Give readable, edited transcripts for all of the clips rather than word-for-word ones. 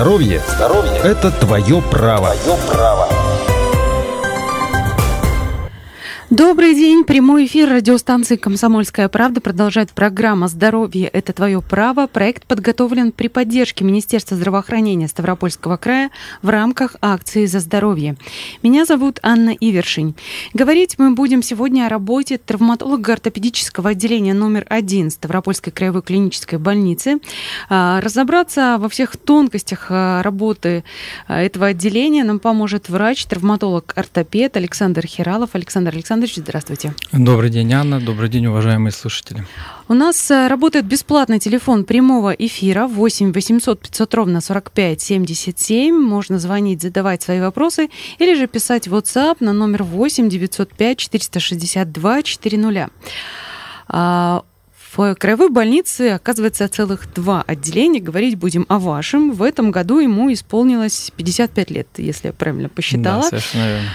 Здоровье, здоровье – это твое право. Твое право. Добрый день. Прямой эфир радиостанции «Комсомольская правда» продолжает программа «Здоровье – это твое право». Проект подготовлен при поддержке Министерства здравоохранения Ставропольского края в рамках акции «За здоровье». Меня зовут Анна Ивершинь. Говорить мы будем сегодня о работе травматолого-ортопедического отделения номер 1 Ставропольской краевой клинической больницы. Разобраться во всех тонкостях работы этого отделения нам поможет врач, травматолог-ортопед Александр Хералов. Александр здравствуйте. Добрый день, Анна. Добрый день, уважаемые слушатели. У нас работает бесплатный телефон прямого эфира 8 800 500 ровно 45 77. Можно звонить, задавать свои вопросы или же писать в WhatsApp на номер 8 905 462 400. В краевой больнице, оказывается, целых 2 отделения. Говорить будем о вашем. В этом году ему исполнилось 55 лет, если я правильно посчитала. Да, совершенно верно.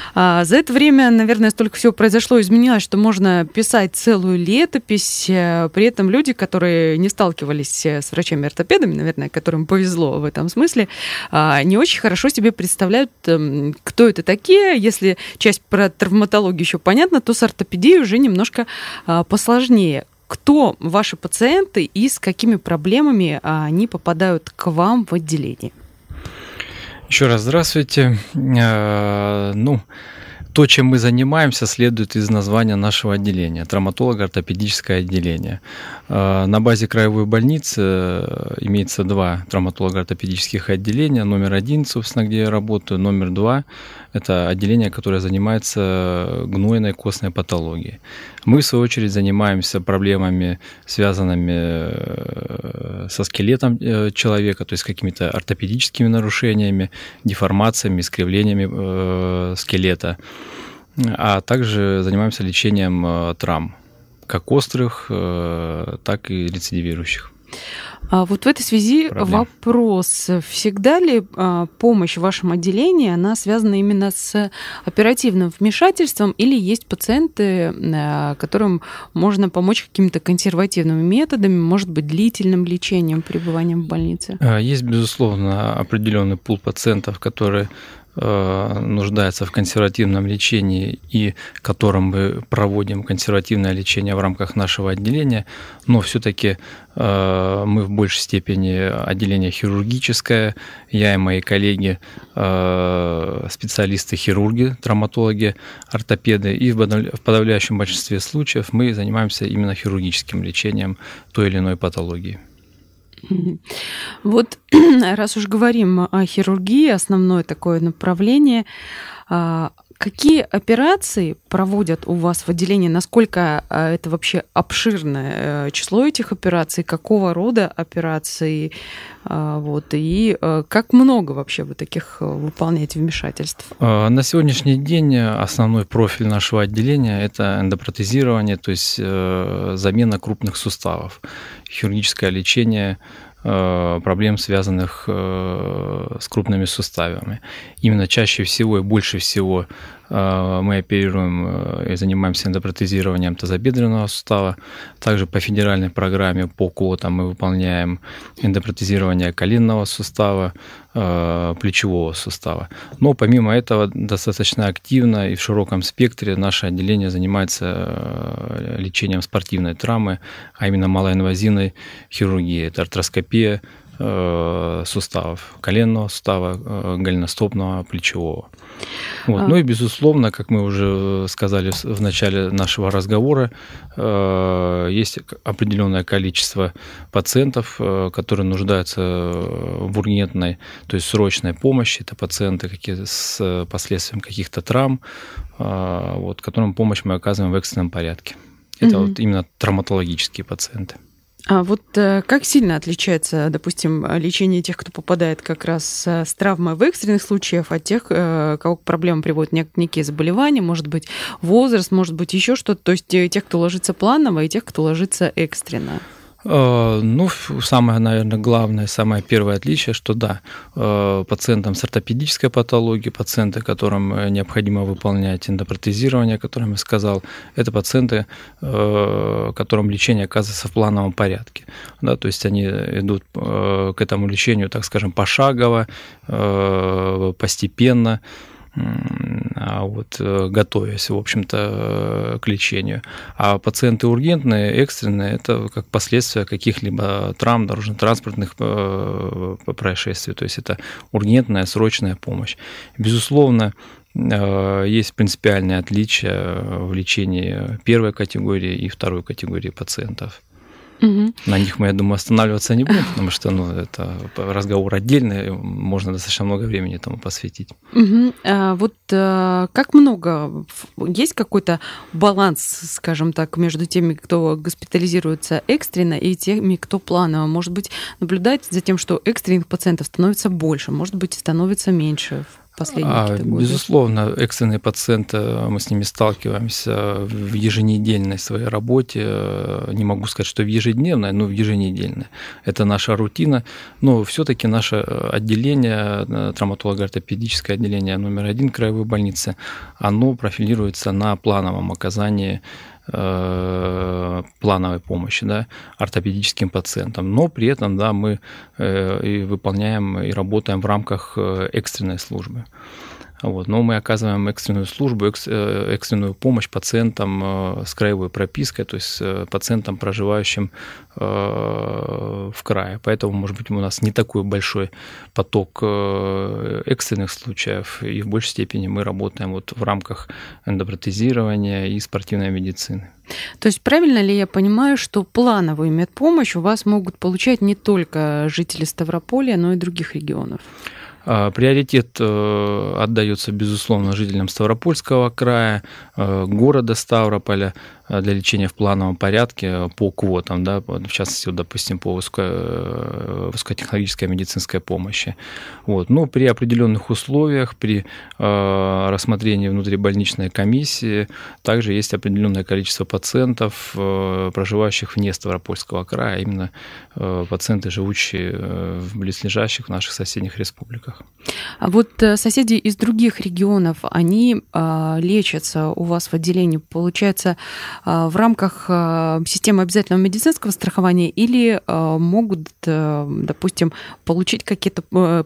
За это время, наверное, столько всего произошло, изменилось, что можно писать целую летопись. При этом люди, которые не сталкивались с врачами-ортопедами, наверное, которым повезло в этом смысле, не очень хорошо себе представляют, кто это такие. Если часть про травматологию еще понятна, то с ортопедией уже немножко посложнее. Кто ваши пациенты и с какими проблемами они попадают к вам в отделение? Еще раз здравствуйте. То, чем мы занимаемся, следует из названия нашего отделения, травматолого-ортопедическое отделение. На базе краевой больницы имеется 2 травматолого-ортопедических отделения. Номер 1, собственно, где я работаю. Номер 2 – это отделение, которое занимается гнойной костной патологией. Мы, в свою очередь, занимаемся проблемами, связанными со скелетом человека, то есть какими-то ортопедическими нарушениями, деформациями, искривлениями скелета. А также занимаемся лечением травм, как острых, так и рецидивирующих. А вот в этой связи вопрос. Всегда ли помощь в вашем отделении, она связана именно с оперативным вмешательством, или есть пациенты, которым можно помочь какими-то консервативными методами, может быть, длительным лечением, пребыванием в больнице? Есть, безусловно, определенный пул пациентов, которые нуждается в консервативном лечении и которым мы проводим консервативное лечение в рамках нашего отделения, но все-таки мы в большей степени отделение хирургическое, я и мои коллеги специалисты-хирурги, травматологи, ортопеды, и в подавляющем большинстве случаев мы занимаемся именно хирургическим лечением той или иной патологии. Вот раз уж говорим о хирургии, основное такое направление, какие операции проводят у вас в отделении, насколько это вообще обширное число этих операций, какого рода операции, вот, и как много вообще вы таких выполняете вмешательств? На сегодняшний день основной профиль нашего отделения – это эндопротезирование, то есть замена крупных суставов, хирургическое лечение проблем, связанных с крупными суставами. Именно чаще всего и больше всего мы оперируем и занимаемся эндопротезированием тазобедренного сустава. Также по федеральной программе по квотам мы выполняем эндопротезирование коленного сустава, плечевого сустава. Но помимо этого достаточно активно и в широком спектре наше отделение занимается лечением спортивной травмы, а именно малоинвазивной хирургии. Это артроскопия суставов, коленного сустава, голеностопного, плечевого. Вот. Ну и, безусловно, как мы уже сказали в начале нашего разговора, есть определенное количество пациентов, которые нуждаются в ургентной, то есть срочной помощи. Это пациенты с последствием каких-то травм, вот, которым помощь мы оказываем в экстренном порядке. Это вот именно травматологические пациенты. А вот как сильно отличается, допустим, лечение тех, кто попадает как раз с травмой в экстренных случаях, от тех, кого к проблемам приводят некие заболевания, может быть, возраст, может быть, еще что-то, то есть тех, кто ложится планово, и тех, кто ложится экстренно? Ну, самое, наверное, главное, самое первое отличие, что да, пациентам с ортопедической патологией, пациенты, которым необходимо выполнять эндопротезирование, о котором я сказал, это пациенты, которым лечение оказывается в плановом порядке. Да, то есть они идут к этому лечению, так скажем, пошагово, постепенно, готовясь, в общем-то, к лечению. А пациенты ургентные, экстренные, это как последствия каких-либо травм, дорожно-транспортных происшествий. То есть это ургентная, срочная помощь. Безусловно, есть принципиальные отличия в лечении первой категории и второй категории пациентов. Угу. На них мы, я думаю, останавливаться не будем, потому что это разговор отдельный, можно достаточно много времени этому посвятить. Угу. Как много? Есть какой-то баланс, скажем так, между теми, кто госпитализируется экстренно, и теми, кто планово? Может быть, наблюдать за тем, что экстренных пациентов становится больше, может быть, становится меньше? Безусловно, экстренные пациенты, мы с ними сталкиваемся в еженедельной своей работе. Не могу сказать, что в ежедневной, но в еженедельной. Это наша рутина. Но все-таки наше отделение, травматолого-ортопедическое отделение номер 1 краевой больницы, оно профилируется на плановом оказании плановой помощи, да, ортопедическим пациентам. Но при этом, да, мы и выполняем, и работаем в рамках экстренной службы. Но мы оказываем экстренную службу, экстренную помощь пациентам с краевой пропиской, то есть пациентам, проживающим в крае. Поэтому, может быть, у нас не такой большой поток экстренных случаев, и в большей степени мы работаем в рамках эндопротезирования и спортивной медицины. То есть правильно ли я понимаю, что плановую медпомощь у вас могут получать не только жители Ставрополя, но и других регионов? Приоритет отдается, безусловно, жителям Ставропольского края, города Ставрополя для лечения в плановом порядке по квотам, да, в частности, допустим, по высокотехнологической медицинской помощи. Но при определенных условиях, при рассмотрении внутрибольничной комиссии, также есть определенное количество пациентов, проживающих вне Ставропольского края, именно пациенты, живущие в близлежащих наших соседних республиках. А соседи из других регионов, они лечатся у вас в отделении, получается, в рамках системы обязательного медицинского страхования или могут, допустим, получить какие-то, по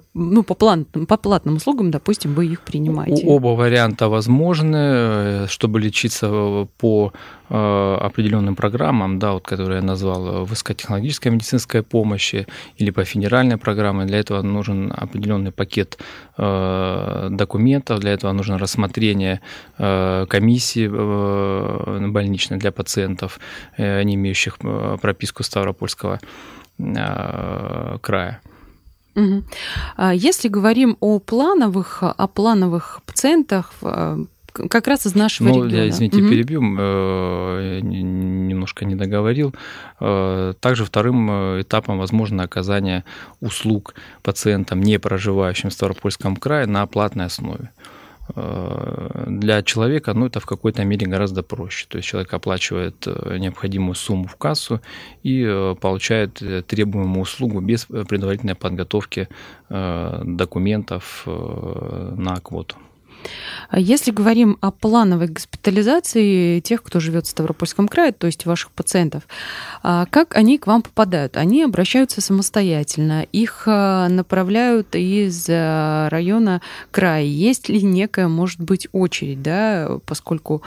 платным услугам, допустим, вы их принимаете? Оба варианта возможны, чтобы лечиться по определенным программам, да, которые я назвал, высокотехнологической медицинской помощи или по федеральной программе. Для этого нужен определенный пакет документов, для этого нужно рассмотрение комиссии больничной для пациентов, не имеющих прописку Ставропольского края. Угу. Если говорим о плановых пациентах, как раз из нашего региона. Я, извините, перебью, я немножко не договорил. Также вторым этапом возможно оказание услуг пациентам, не проживающим в Ставропольском крае, на платной основе. Для человека, это в какой-то мере гораздо проще. То есть человек оплачивает необходимую сумму в кассу и получает требуемую услугу без предварительной подготовки документов на квоту. Если говорим о плановой госпитализации тех, кто живет в Ставропольском крае, то есть ваших пациентов, как они к вам попадают? Они обращаются самостоятельно, их направляют из района края. Есть ли некая, может быть, очередь, да, поскольку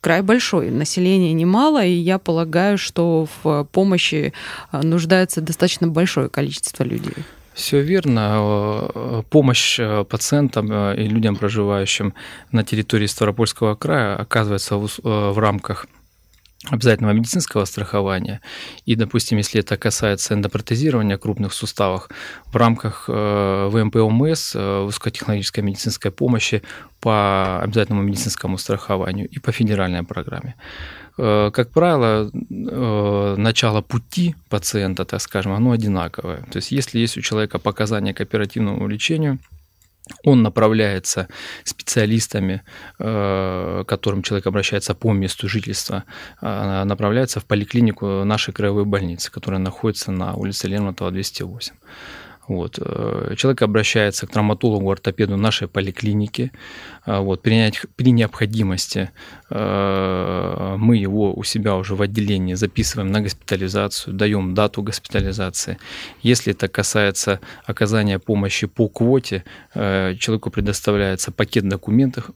край большой, населения немало, и я полагаю, что в помощи нуждается достаточно большое количество людей. Все верно. Помощь пациентам и людям, проживающим на территории Ставропольского края, оказывается в рамках обязательного медицинского страхования. И, допустим, если это касается эндопротезирования крупных суставов, в рамках ВМП-ОМС, высокотехнологической медицинской помощи по обязательному медицинскому страхованию и по федеральной программе. Как правило, начало пути пациента, так скажем, оно одинаковое. То есть если есть у человека показания к оперативному лечению, Он направляется специалистами, к которым человек обращается по месту жительства, направляется в поликлинику нашей краевой больницы, которая находится на улице Лермонтова, 208. Вот. Человек обращается к травматологу-ортопеду нашей поликлиники. Вот. При необходимости мы его у себя уже в отделении записываем на госпитализацию, даем дату госпитализации. Если это касается оказания помощи по квоте, человеку предоставляется пакет документов,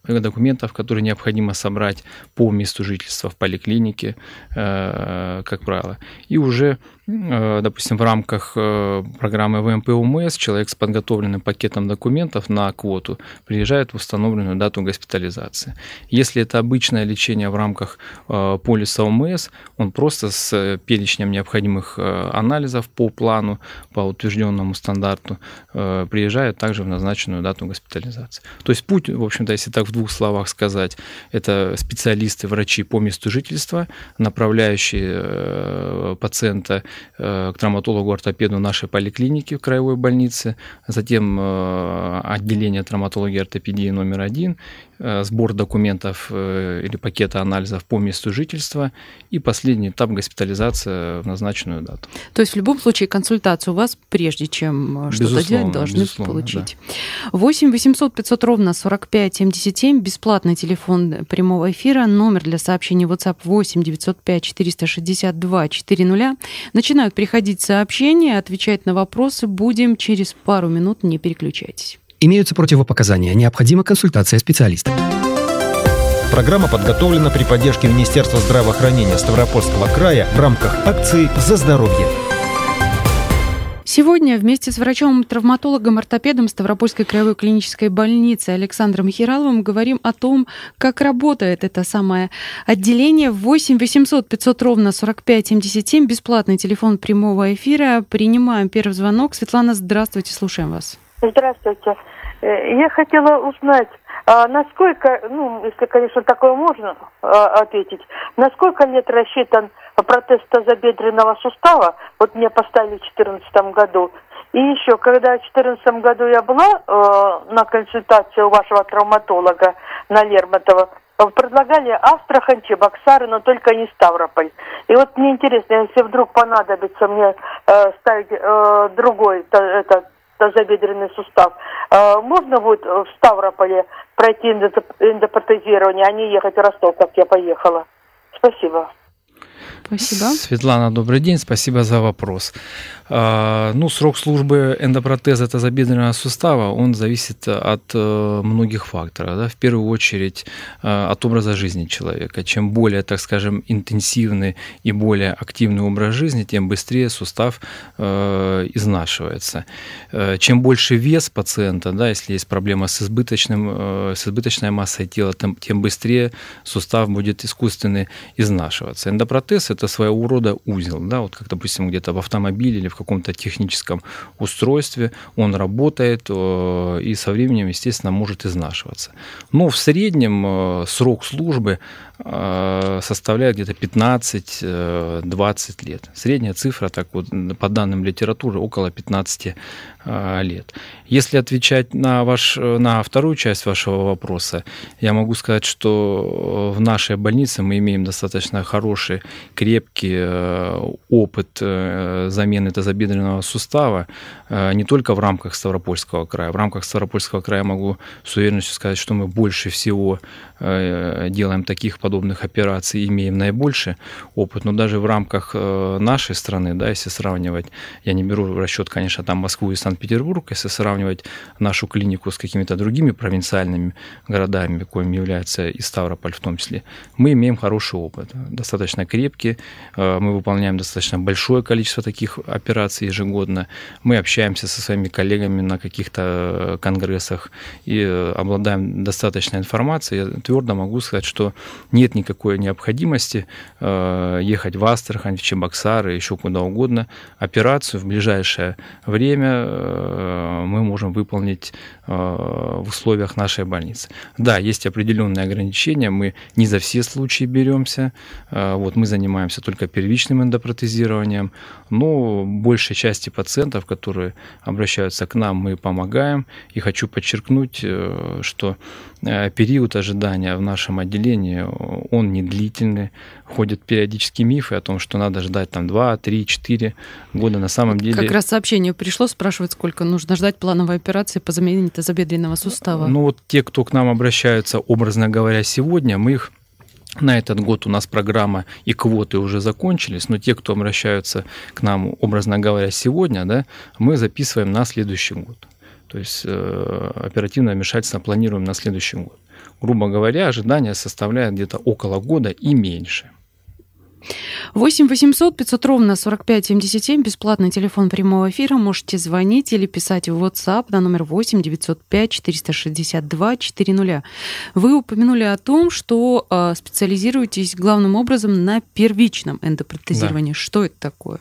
которые необходимо собрать по месту жительства в поликлинике, как правило. И уже, допустим, в рамках программы ВМП УМС человек с подготовленным пакетом документов на квоту приезжает в установленную дату госпитализации. Если это обычное лечение в рамках полиса УМС, он просто с перечнем необходимых анализов по плану, по утвержденному стандарту приезжает также в назначенную дату госпитализации. То есть путь, в общем-то, если так в двух словах сказать, это специалисты, врачи по месту жительства, направляющие пациента к травматологу-ортопеду нашей поликлиники в краевой больнице, затем отделение травматологии и ортопедии номер 1, сбор документов или пакета анализов по месту жительства и последний этап — госпитализация в назначенную дату. То есть в любом случае консультацию у вас, прежде чем что-то делать, должны получить. Да. 8 800 500 ровно 45 77, бесплатный телефон прямого эфира, номер для сообщений WhatsApp 8 905 462 400. Начинают приходить сообщения, отвечать на вопросы будем через пару минут, не переключайтесь. Имеются противопоказания. Необходима консультация специалиста. Программа подготовлена при поддержке Министерства здравоохранения Ставропольского края в рамках акции «За здоровье». Сегодня вместе с врачом-травматологом-ортопедом Ставропольской краевой клинической больницы Александром Хераловым говорим о том, как работает это самое отделение. 8 800 500 ровно 45 77, бесплатный телефон прямого эфира. Принимаем первый звонок. Светлана, здравствуйте, слушаем вас. Здравствуйте. Я хотела узнать, насколько, если, конечно, такое можно ответить, насколько лет рассчитан протез тазобедренного сустава, вот мне поставили в 2014 году, и еще, когда в 2014 году я была на консультацию вашего травматолога на Лермонтова, предлагали Астрахань, Чебоксары, но только не Ставрополь. И вот мне интересно, если вдруг понадобится мне ставить другой этот тазобедренный сустав, можно будет в Ставрополе пройти эндопротезирование, а не ехать в Ростов, как я поехала? Спасибо. Спасибо. Светлана, добрый день, спасибо за вопрос. Срок службы эндопротеза тазобедренного сустава, он зависит от многих факторов, да? В первую очередь от образа жизни человека. Чем более, так скажем, интенсивный и более активный образ жизни, тем быстрее сустав изнашивается. Чем больше вес пациента, да, если есть проблема с избыточной массой тела, тем быстрее сустав будет искусственно изнашиваться. Эндопротез – это своего рода узел, да, вот как, допустим, где-то в автомобиле или в каком-то техническом устройстве он работает и со временем, естественно, может изнашиваться. Но в среднем срок службы составляет где-то 15-20 лет. Средняя цифра, так вот, по данным литературы, около 15 лет. Если отвечать на вторую часть вашего вопроса, я могу сказать, что в нашей больнице мы имеем достаточно хороший, крепкий опыт замены тазобедренного сустава не только в рамках Ставропольского края. В рамках Ставропольского края могу с уверенностью сказать, что мы больше всего делаем таких подобных операций, имеем наибольший опыт, но даже в рамках нашей страны, да, если сравнивать, я не беру в расчет, конечно, там Москву и Санкт-Петербург, если сравнивать нашу клинику с какими-то другими провинциальными городами, коим является и Ставрополь в том числе, мы имеем хороший опыт, достаточно крепкий, мы выполняем достаточно большое количество таких операций ежегодно, мы общаемся со своими коллегами на каких-то конгрессах и обладаем достаточной информацией. Я твердо могу сказать, что нет никакой необходимости ехать в Астрахань, в Чебоксары, еще куда угодно. Операцию в ближайшее время мы можем выполнить в условиях нашей больницы. Да, есть определенные ограничения, мы не за все случаи беремся, вот мы занимаемся только первичным эндопротезированием, но большей части пациентов, которые обращаются к нам, мы помогаем. И хочу подчеркнуть, что период ожидания в нашем отделении, он не длительный. Ходят периодические мифы о том, что надо ждать там 2, 3, 4 года. На самом деле... Как раз сообщение пришло, спрашивают, сколько нужно ждать плановой операции по замене тазобедренного сустава. Ну вот те, кто к нам обращаются, образно говоря, сегодня, мы их... На этот год у нас программа и квоты уже закончились, но те, кто обращаются к нам, образно говоря, сегодня, да, мы записываем на следующий год. То есть оперативное вмешательство планируем на следующий год. Грубо говоря, ожидание составляет где-то около года и меньше. 8 800 500 45 77, бесплатный телефон прямого эфира. Можете звонить или писать в WhatsApp на номер 8 905 462 400. Вы упомянули о том, что специализируетесь главным образом на первичном эндопротезировании. Да. Что это такое?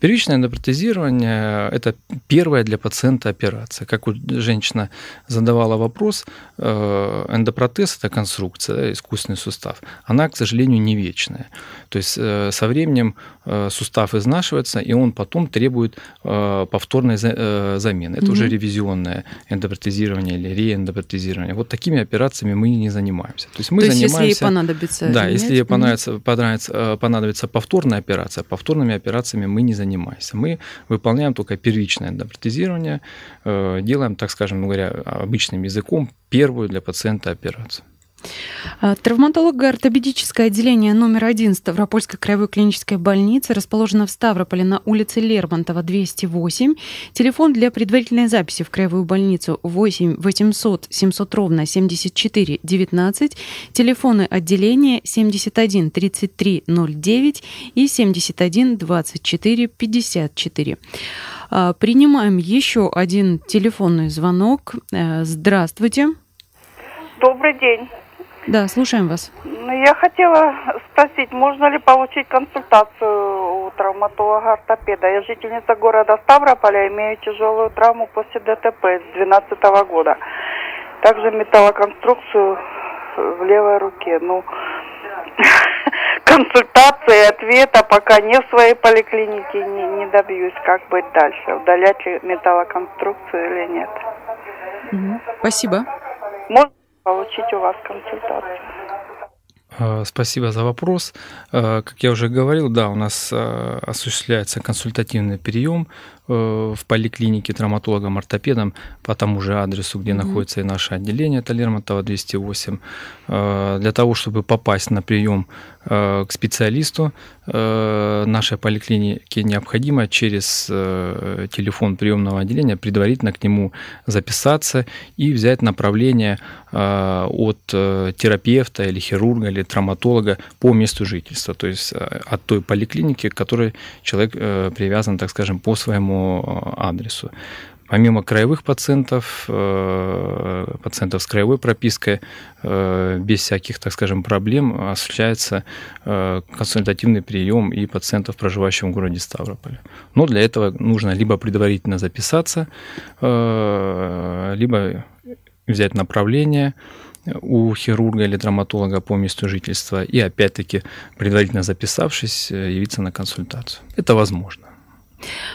Первичное эндопротезирование – это первая для пациента операция. Как женщина задавала вопрос, эндопротез – это конструкция, искусственный сустав. Она, к сожалению, не вечная. То есть со временем сустав изнашивается, и он потом требует повторной замены. Это уже ревизионное эндопротезирование или реэндопротезирование. Вот такими операциями мы не занимаемся. То есть, если ей понадобится... Да, заменять, если ей понадобится повторная операция, повторными операциями мы не занимаемся. Мы выполняем только первичное эндопротезирование, делаем, так скажем, говоря обычным языком, первую для пациента операцию. Травматолого-ортопедическое отделение номер 1 Ставропольской краевой клинической больницы расположено в Ставрополе на улице Лермонтова, 208. Телефон для предварительной записи в краевую больницу 8 800 700 ровно 74 19. Телефоны отделения 71 33 09 и 71 24 54. Принимаем еще один телефонный звонок. Здравствуйте. Добрый день. Да, слушаем вас. Я хотела спросить, можно ли получить консультацию у травматолога-ортопеда? Я жительница города Ставрополя, имею тяжелую травму после ДТП с 2012 года. Также металлоконструкцию в левой руке. Ну, консультации, ответа пока не в своей поликлинике, не добьюсь. Как быть дальше? Удалять ли металлоконструкцию или нет? Спасибо. Можно получить у вас консультацию? Спасибо за вопрос. Как я уже говорил, да, у нас осуществляется консультативный прием в поликлинике травматологом-ортопедом по тому же адресу, где находится и наше отделение, это Лермонтова, 208. Для того, чтобы попасть на прием к специалисту нашей поликлиники, необходимо через телефон приемного отделения предварительно к нему записаться и взять направление от терапевта или хирурга или травматолога по месту жительства, то есть от той поликлиники, к которой человек привязан, так скажем, по своему адресу. Помимо краевых пациентов, пациентов с краевой пропиской, без всяких, так скажем, проблем осуществляется консультативный прием и пациентов, проживающих в городе Ставрополь. Но для этого нужно либо предварительно записаться, либо взять направление у хирурга или травматолога по месту жительства и, опять-таки, предварительно записавшись, явиться на консультацию. Это возможно.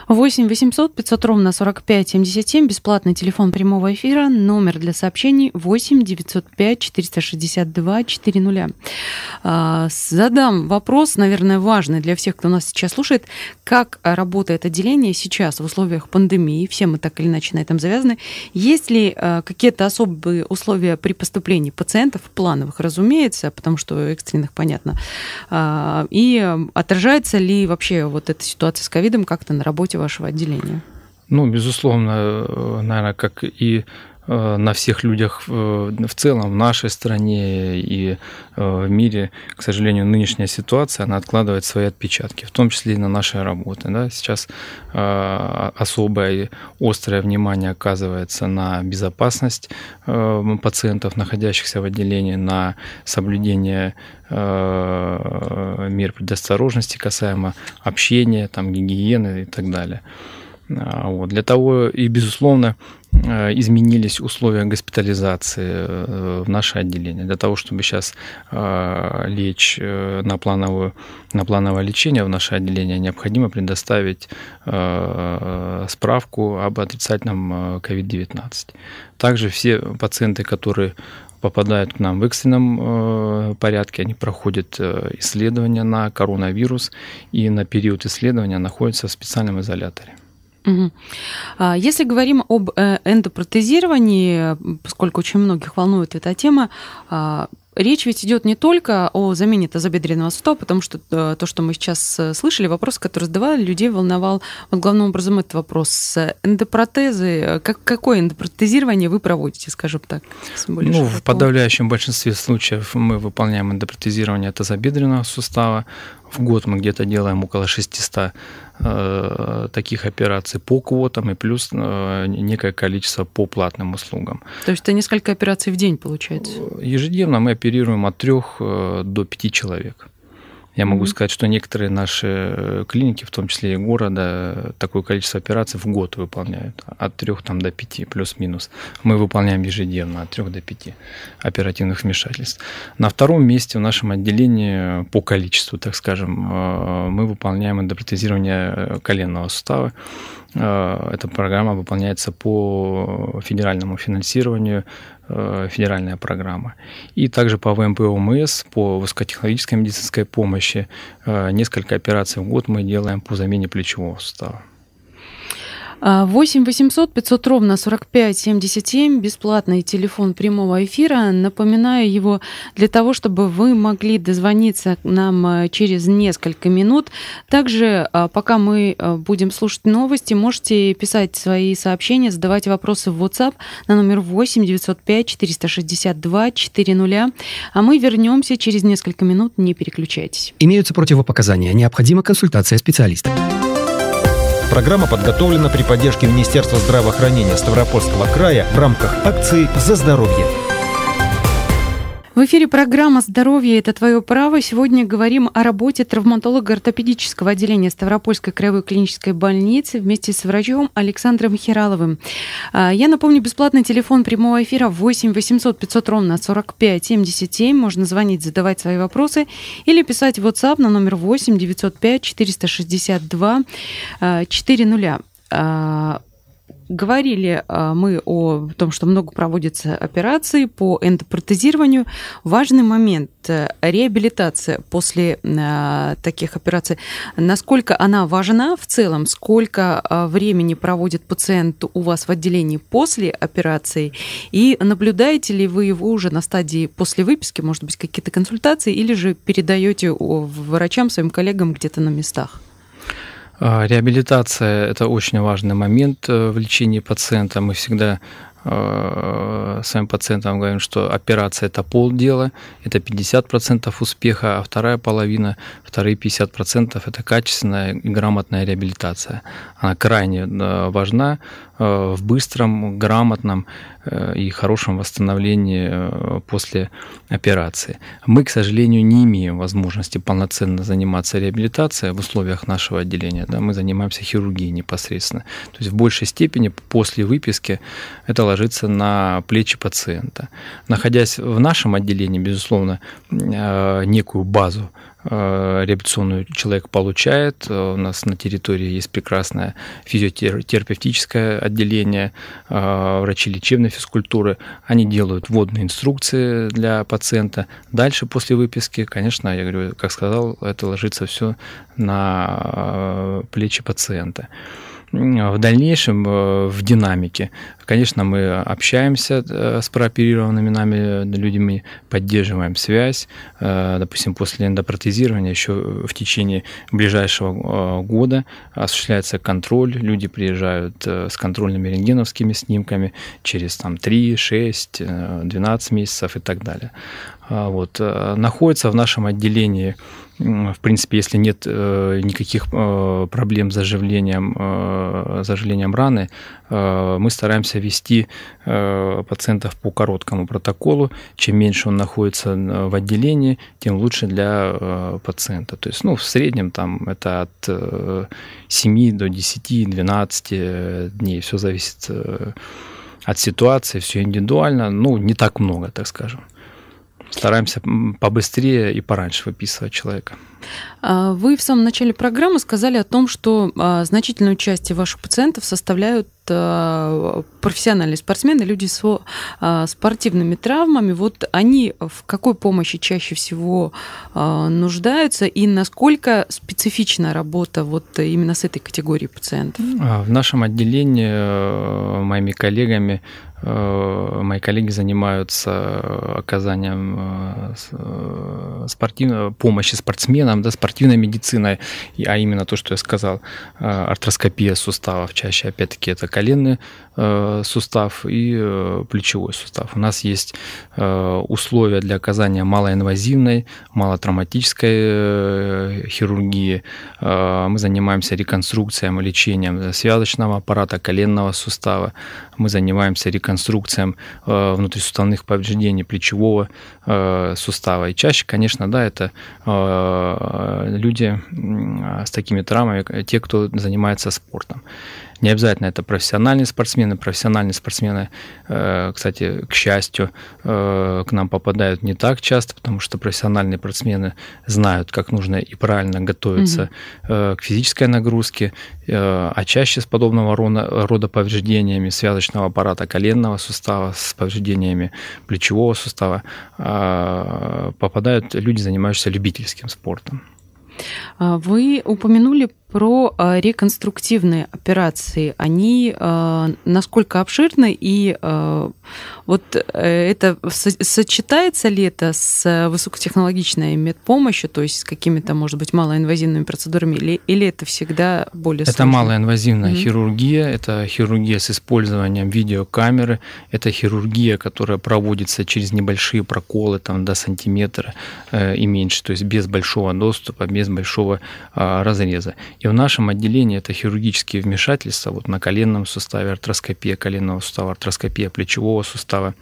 8 800 500 ровно 45 77, бесплатный телефон прямого эфира, номер для сообщений 8 905 462 400. Задам вопрос, наверное, важный для всех, кто нас сейчас слушает. Как работает отделение сейчас в условиях пандемии? Все мы так или иначе на этом завязаны. Есть ли какие-то особые условия при поступлении пациентов, плановых, разумеется, потому что экстренных, понятно. И отражается ли вообще вот эта ситуация с ковидом как-то на работе вашего отделения? Ну, безусловно, наверное, как и на всех людях в целом, в нашей стране и в мире, к сожалению, нынешняя ситуация, она откладывает свои отпечатки, в том числе и на нашей работе. Да? Сейчас особое и острое внимание оказывается на безопасность пациентов, находящихся в отделении, на соблюдение мер предосторожности касаемо общения, там, гигиены и так далее. Вот. Для того и, безусловно, изменились условия госпитализации в наше отделение. Для того, чтобы сейчас лечь на плановое лечение в наше отделение, необходимо предоставить справку об отрицательном COVID-19. Также все пациенты, которые попадают к нам в экстренном порядке, они проходят исследования на коронавирус и на период исследования находятся в специальном изоляторе. Если говорим об эндопротезировании, поскольку очень многих волнует эта тема, речь ведь идет не только о замене тазобедренного сустава, потому что то, что мы сейчас слышали, вопрос, который задавали, людей волновал. Вот главным образом этот вопрос. Эндопротезы, какое эндопротезирование вы проводите, скажем так? В подавляющем большинстве случаев мы выполняем эндопротезирование тазобедренного сустава. В год мы где-то делаем около 600 таких операций по квотам и плюс некое количество по платным услугам. То есть это несколько операций в день получается? Ежедневно мы оперируем от 3 до 5 человек. Я могу сказать, что некоторые наши клиники, в том числе и города, такое количество операций в год выполняют. От 3 до 5, плюс-минус. Мы выполняем ежедневно от 3 до 5 оперативных вмешательств. На втором месте в нашем отделении по количеству, так скажем, мы выполняем эндопротезирование коленного сустава. Эта программа выполняется по федеральному финансированию, федеральная программа. И также по ВМП ОМС, по высокотехнологической медицинской помощи, несколько операций в год мы делаем по замене плечевого сустава. 8 800 500 ровно 45 77, бесплатный телефон прямого эфира. Напоминаю его для того, чтобы вы могли дозвониться нам через несколько минут. Также, пока мы будем слушать новости, можете писать свои сообщения, задавать вопросы в WhatsApp на номер 8 905 462 400. А мы вернемся через несколько минут, не переключайтесь. Имеются противопоказания. Необходима консультация специалиста. Программа подготовлена при поддержке Министерства здравоохранения Ставропольского края в рамках акции «За здоровье». В эфире программа «Здоровье – это твое право». Сегодня говорим о работе травматолого-ортопедического отделения Ставропольской краевой клинической больницы вместе с врачом Александром Хераловым. Я напомню, бесплатный телефон прямого эфира 8 800 500 ровно 45 77. Можно звонить, задавать свои вопросы или писать в WhatsApp на номер 8 905 462 400. Говорили мы о том, что много проводится операций по эндопротезированию. Важный момент – реабилитация после таких операций. Насколько она важна в целом? Сколько времени проводит пациент у вас в отделении после операции? И наблюдаете ли вы его уже на стадии после выписки? Может быть, какие-то консультации? Или же передаете врачам, своим коллегам где-то на местах? Реабилитация – это очень важный момент в лечении пациента. Мы всегда своим пациентам говорим, что операция – это полдела, это 50% успеха, а вторая половина, вторые 50% – это качественная и грамотная реабилитация. Она крайне важна в быстром, грамотном и хорошем восстановлении после операции. Мы, к сожалению, не имеем возможности полноценно заниматься реабилитацией в условиях нашего отделения. Да, мы занимаемся хирургией непосредственно. То есть в большей степени после выписки это ложится на плечи пациента. Находясь в нашем отделении, безусловно, некую базу реабилитационную человек получает. У нас на территории есть прекрасное физиотерапевтическое отделение, врачи лечебной физкультуры. Они делают вводные инструкции для пациента. Дальше, после выписки, конечно, я говорю, как сказал, это ложится все на плечи пациента. В дальнейшем, в динамике, конечно, мы общаемся с прооперированными нами людьми, поддерживаем связь. Допустим, после эндопротезирования еще в течение ближайшего года осуществляется контроль. Люди приезжают с контрольными рентгеновскими снимками через 3, 6, 12 месяцев и так далее. Вот. Находится в нашем отделении, в принципе, если нет никаких проблем с заживлением раны, мы стараемся вести пациентов по короткому протоколу. Чем меньше он находится в отделении, тем лучше для пациента. То есть, в среднем там это от 7 до 10-12 дней. Все зависит от ситуации, все индивидуально, ну, не так много, так скажем. Стараемся побыстрее и пораньше выписывать человека. Вы в самом начале программы сказали о том, что значительную часть ваших пациентов составляют профессиональные спортсмены, люди с спортивными травмами. Вот они в какой помощи чаще всего нуждаются и насколько специфична работа вот именно с этой категорией пациентов? В нашем отделении мои коллеги занимаются оказанием помощи спортсменам, да, спортивной медициной, а именно то, что я сказал, артроскопия суставов, чаще, опять-таки, это коленный сустав и плечевой сустав. У нас есть условия для оказания малоинвазивной, малотравматической хирургии. Мы занимаемся реконструкцией, лечением связочного аппарата, коленного сустава. Мы занимаемся реконструкцией внутрисуставных повреждений плечевого сустава. И чаще, конечно, да, это люди с такими травмами, те, кто занимается спортом. Не обязательно это профессиональные спортсмены. Профессиональные спортсмены, кстати, к счастью, к нам попадают не так часто, потому что профессиональные спортсмены знают, как нужно и правильно готовиться к физической нагрузке, а чаще с подобного рода повреждениями связочного аппарата коленного сустава, с повреждениями плечевого сустава попадают люди, занимающиеся любительским спортом. Вы упомянули про реконструктивные операции. Они насколько обширны? И вот это сочетается ли это с высокотехнологичной медпомощью, то есть с какими-то, может быть, малоинвазивными процедурами, или это всегда более сложно? Это малоинвазивная хирургия, это хирургия с использованием видеокамеры, это хирургия, которая проводится через небольшие проколы там, до сантиметра и меньше, то есть без большого доступа, без большого разреза. И в нашем отделении это хирургические вмешательства вот на коленном суставе, артроскопия коленного сустава, артроскопия плечевого сустава.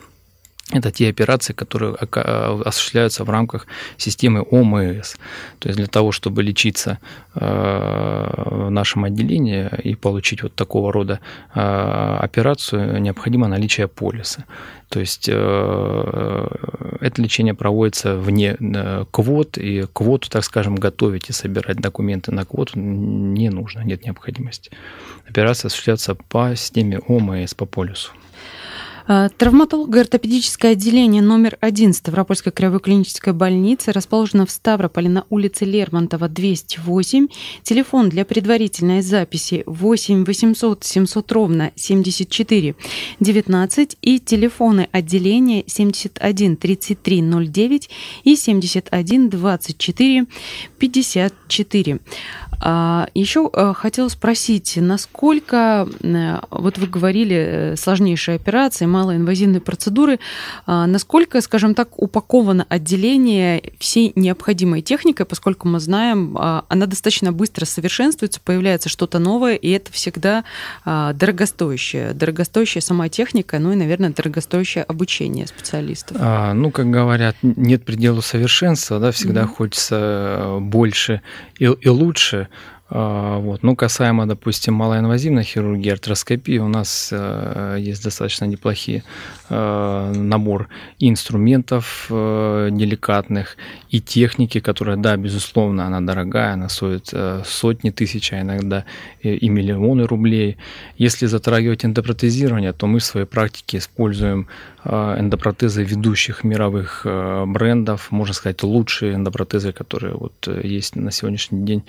Это те операции, которые осуществляются в рамках системы ОМС. То есть для того, чтобы лечиться в нашем отделении и получить вот такого рода операцию, необходимо наличие полиса. То есть это лечение проводится вне квот, и квоту, так скажем, готовить и собирать документы на квоту не нужно, нет необходимости. Операция осуществляется по системе ОМС, по полису. Травматолого-ортопедическое отделение номер 1 Ставропольской краевой клинической больницы расположено в Ставрополе на улице Лермонтова, 208. Телефон для предварительной записи 8 800 700 ровно 74 19 и телефоны отделения 71 33 09 и 71 24 54. Еще хотела спросить, насколько, вот вы говорили, сложнейшие операции, малоинвазивные процедуры, насколько, скажем так, упаковано отделение всей необходимой техникой, поскольку мы знаем, она достаточно быстро совершенствуется, появляется что-то новое, и это всегда дорогостоящая сама техника, ну и, наверное, дорогостоящее обучение специалистов. Ну, как говорят, нет предела совершенства, да, всегда хочется больше и лучше. Вот. Ну, касаемо, допустим, малоинвазивной хирургии, артроскопии, у нас есть достаточно неплохие набор инструментов деликатных и техники, которая, да, безусловно, она дорогая, она стоит сотни тысяч, а иногда и миллионы рублей. Если затрагивать эндопротезирование, то мы в своей практике используем эндопротезы ведущих мировых брендов, можно сказать, лучшие эндопротезы, которые вот есть на сегодняшний день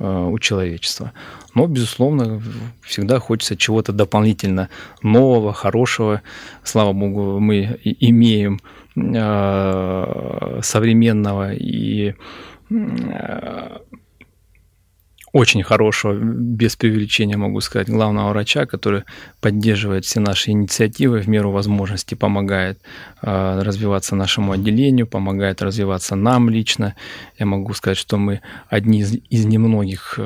у человечества. Но, безусловно, всегда хочется чего-то дополнительно нового, хорошего. Слава богу, мы имеем современного и очень хорошего, без преувеличения могу сказать, главного врача, который поддерживает все наши инициативы в меру возможностей, помогает развиваться нашему отделению, помогает развиваться нам лично. Я могу сказать, что мы одни из немногих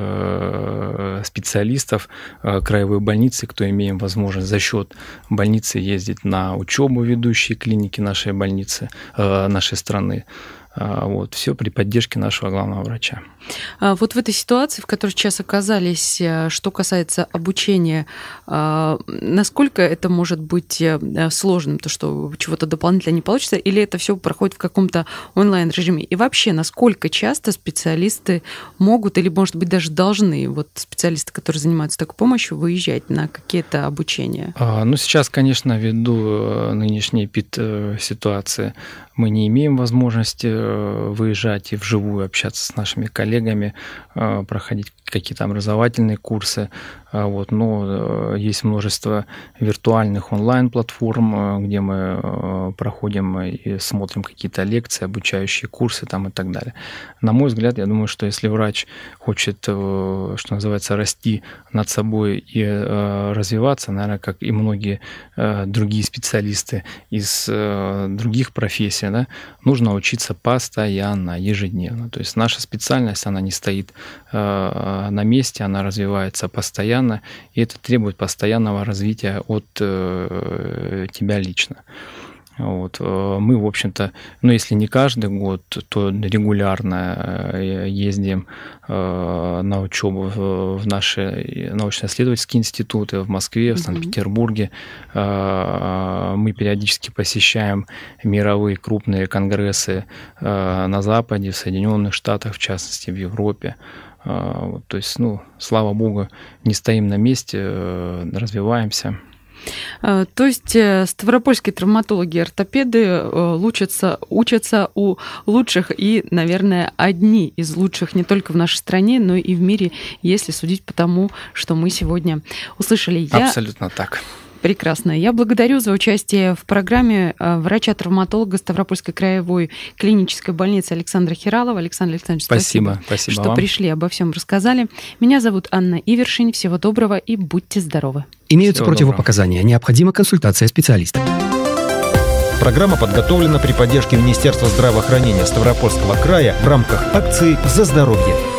специалистов краевой больницы, кто имеем возможность за счет больницы ездить на учебу в ведущие клиники нашей страны. Вот, все при поддержке нашего главного врача. Вот в этой ситуации, в которой сейчас оказались, что касается обучения, насколько это может быть сложным, то, что чего-то дополнительно не получится, или это все проходит в каком-то онлайн-режиме? И вообще, насколько часто специалисты могут, или, может быть, даже должны, вот специалисты, которые занимаются такой помощью, выезжать на какие-то обучения? Ну, сейчас, конечно, ввиду нынешней ситуации, мы не имеем возможности выезжать и вживую общаться с нашими коллегами, проходить какие-то образовательные курсы. Вот. Но есть множество виртуальных онлайн-платформ, где мы проходим и смотрим какие-то лекции, обучающие курсы там и так далее. На мой взгляд, я думаю, что если врач хочет, что называется, расти над собой и развиваться, наверное, как и многие другие специалисты из других профессий, да, нужно учиться постоянно, ежедневно. То есть наша специальность, она не стоит на месте, она развивается постоянно, и это требует постоянного развития от тебя лично. Вот. Мы, в общем-то, если не каждый год, то регулярно ездим на учебу в наши научно-исследовательские институты в Москве, в Санкт-Петербурге. Мы периодически посещаем мировые крупные конгрессы на Западе, в Соединенных Штатах, в частности, в Европе. То есть, слава богу, не стоим на месте, развиваемся. То есть ставропольские травматологи-ортопеды учатся у лучших и, наверное, одни из лучших не только в нашей стране, но и в мире, если судить по тому, что мы сегодня услышали. Абсолютно так. Прекрасно. Я благодарю за участие в программе врача-травматолога Ставропольской краевой клинической больницы Александра Хералова. Александр Александрович, спасибо, что вам пришли, обо всем рассказали. Меня зовут Анна Ивершинь. Всего доброго и будьте здоровы. Имеются противопоказания. Необходима консультация специалиста. Программа подготовлена при поддержке Министерства здравоохранения Ставропольского края в рамках акции «За здоровье».